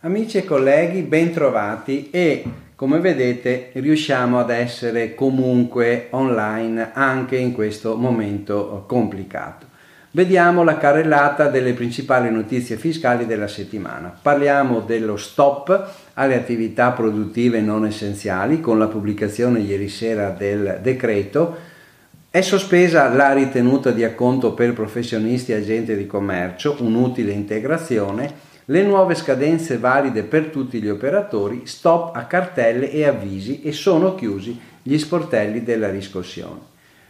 Amici e colleghi, bentrovati e come vedete riusciamo ad essere comunque online anche in questo momento complicato. Vediamo la carrellata delle principali notizie fiscali della settimana. Parliamo dello stop alle attività produttive non essenziali con la pubblicazione ieri sera del decreto. È sospesa la ritenuta di acconto per professionisti e agenti di commercio, un'utile integrazione. Le nuove scadenze valide per tutti gli operatori, stop a cartelle e avvisi e sono chiusi gli sportelli della riscossione.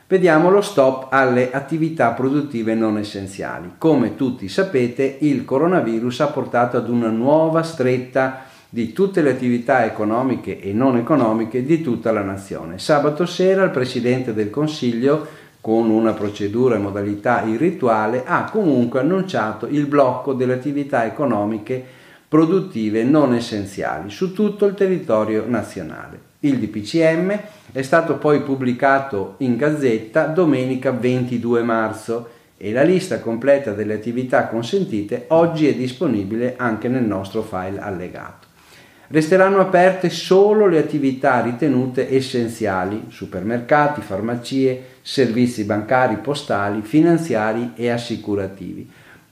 Vediamo lo stop alle attività produttive non essenziali. Come tutti sapete, il coronavirus ha portato ad una nuova stretta di tutte le attività economiche e non economiche di tutta la nazione. Sabato sera il Presidente del Consiglio, con una procedura e modalità irrituale, ha comunque annunciato il blocco delle attività economiche produttive non essenziali su tutto il territorio nazionale. Il DPCM è stato poi pubblicato in Gazzetta domenica 22 marzo e la lista completa delle attività consentite oggi è disponibile anche nel nostro file allegato. Resteranno aperte solo le attività ritenute essenziali: supermercati, farmacie, servizi bancari, postali, finanziari e assicurativi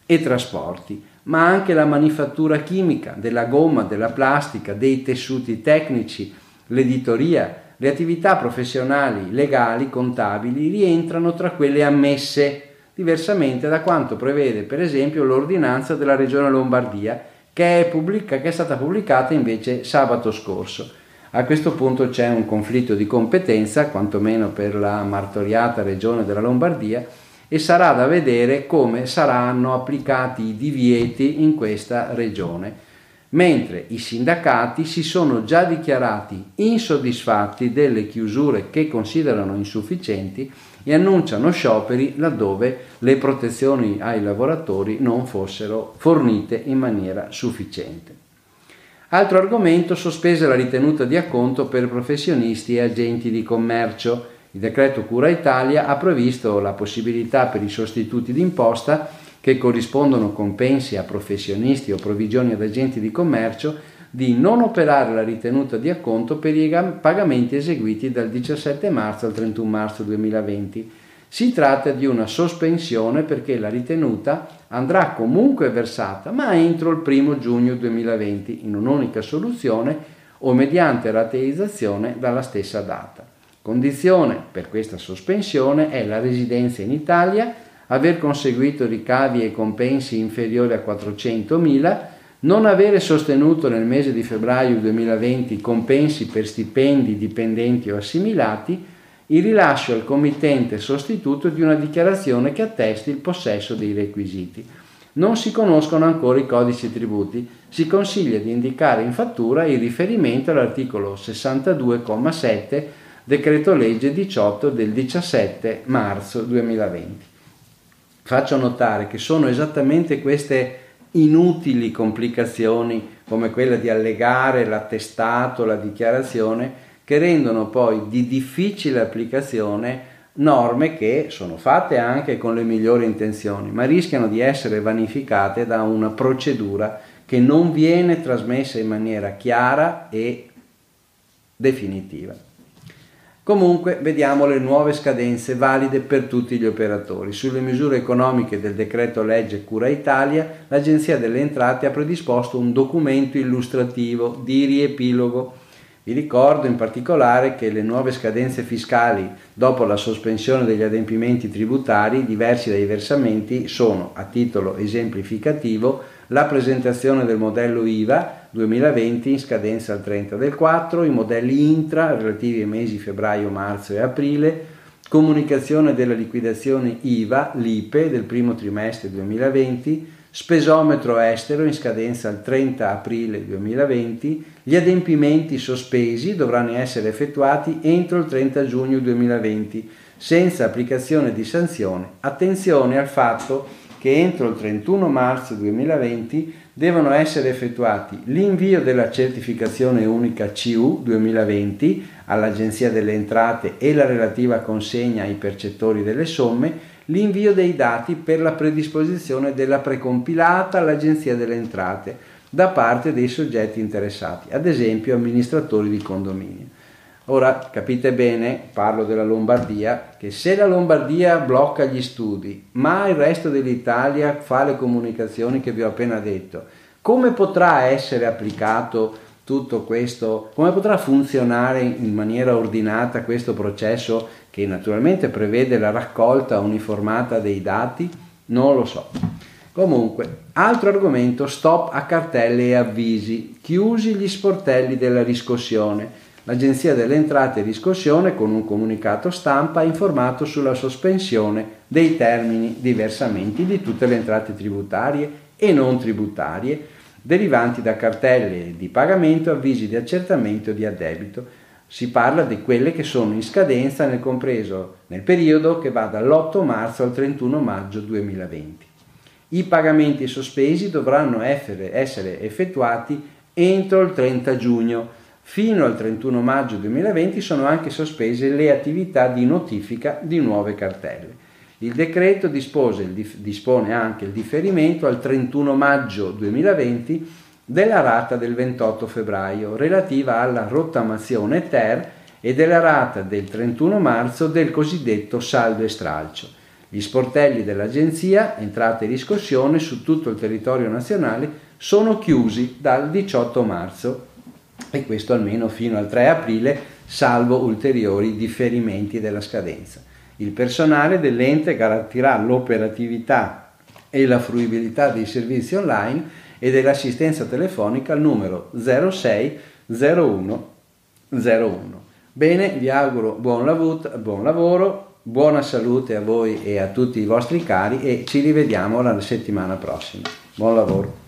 e trasporti, ma anche la manifattura chimica, della gomma, della plastica, dei tessuti tecnici, l'editoria, le attività professionali, legali, contabili rientrano tra quelle ammesse, diversamente da quanto prevede per esempio l'ordinanza della Regione Lombardia che è stata pubblicata invece sabato scorso. A questo punto c'è un conflitto di competenza, quantomeno per la martoriata Regione della Lombardia, e sarà da vedere come saranno applicati i divieti in questa regione, mentre i sindacati si sono già dichiarati insoddisfatti delle chiusure che considerano insufficienti e annunciano scioperi laddove le protezioni ai lavoratori non fossero fornite in maniera sufficiente. Altro argomento: sospesa la ritenuta di acconto per professionisti e agenti di commercio. Il Decreto Cura Italia ha previsto la possibilità per i sostituti d'imposta che corrispondono compensi a professionisti o provvigioni ad agenti di commercio di non operare la ritenuta di acconto per i pagamenti eseguiti dal 17 marzo al 31 marzo 2020. Si tratta di una sospensione perché la ritenuta andrà comunque versata, ma entro il 1 giugno 2020 in un'unica soluzione o mediante rateizzazione dalla stessa data. Condizione per questa sospensione è la residenza in Italia, aver conseguito ricavi e compensi inferiori a 400.000, non avere sostenuto nel mese di febbraio 2020 compensi per stipendi, dipendenti o assimilati, il rilascio al committente sostituto di una dichiarazione che attesti il possesso dei requisiti. Non si conoscono ancora i codici tributi, si consiglia di indicare in fattura il riferimento all'articolo 62,7 Decreto-Legge 18 del 17 marzo 2020. Faccio notare che sono esattamente queste inutili complicazioni, come quella di allegare l'attestato, la dichiarazione, che rendono poi di difficile applicazione norme che sono fatte anche con le migliori intenzioni, ma rischiano di essere vanificate da una procedura che non viene trasmessa in maniera chiara e definitiva. Comunque vediamo le nuove scadenze valide per tutti gli operatori. Sulle misure economiche del Decreto-Legge Cura Italia, l'Agenzia delle Entrate ha predisposto un documento illustrativo di riepilogo. Vi ricordo in particolare che le nuove scadenze fiscali dopo la sospensione degli adempimenti tributari diversi dai versamenti sono, a titolo esemplificativo, la presentazione del modello IVA 2020 in scadenza al 30/4, i modelli intra relativi ai mesi febbraio, marzo e aprile, comunicazione della liquidazione IVA, LIPE del primo trimestre 2020, spesometro estero in scadenza al 30 aprile 2020, gli adempimenti sospesi dovranno essere effettuati entro il 30 giugno 2020, senza applicazione di sanzione. Attenzione al fatto che entro il 31 marzo 2020 devono essere effettuati l'invio della certificazione unica CU 2020 all'Agenzia delle Entrate e la relativa consegna ai percettori delle somme, l'invio dei dati per la predisposizione della precompilata all'Agenzia delle Entrate da parte dei soggetti interessati, ad esempio amministratori di condominio. Ora capite bene, parlo della Lombardia, che se la Lombardia blocca gli studi, ma il resto dell'Italia fa le comunicazioni che vi ho appena detto, come potrà essere applicato tutto questo? Come potrà funzionare in maniera ordinata questo processo che naturalmente prevede la raccolta uniformata dei dati? Non lo so. Comunque, altro argomento, stop a cartelle e avvisi, chiusi gli sportelli della riscossione. L'Agenzia delle Entrate e Riscossione, con un comunicato stampa, ha informato sulla sospensione dei termini di versamenti di tutte le entrate tributarie e non tributarie derivanti da cartelle di pagamento, avvisi di accertamento e di addebito. Si parla di quelle che sono in scadenza nel periodo che va dall'8 marzo al 31 maggio 2020. I pagamenti sospesi dovranno essere effettuati entro il 30 giugno. Fino al 31 maggio 2020 sono anche sospese le attività di notifica di nuove cartelle. Il decreto dispone anche il differimento al 31 maggio 2020 della rata del 28 febbraio relativa alla rottamazione TER e della rata del 31 marzo del cosiddetto saldo e stralcio. Gli sportelli dell'Agenzia, entrate e riscossione su tutto il territorio nazionale, sono chiusi dal 18 marzo. E questo almeno fino al 3 aprile, salvo ulteriori differimenti della scadenza. Il personale dell'ente garantirà l'operatività e la fruibilità dei servizi online e dell'assistenza telefonica al numero 06 01 01. Bene, vi auguro buon lavoro, buona salute a voi e a tutti i vostri cari e ci rivediamo la settimana prossima. Buon lavoro.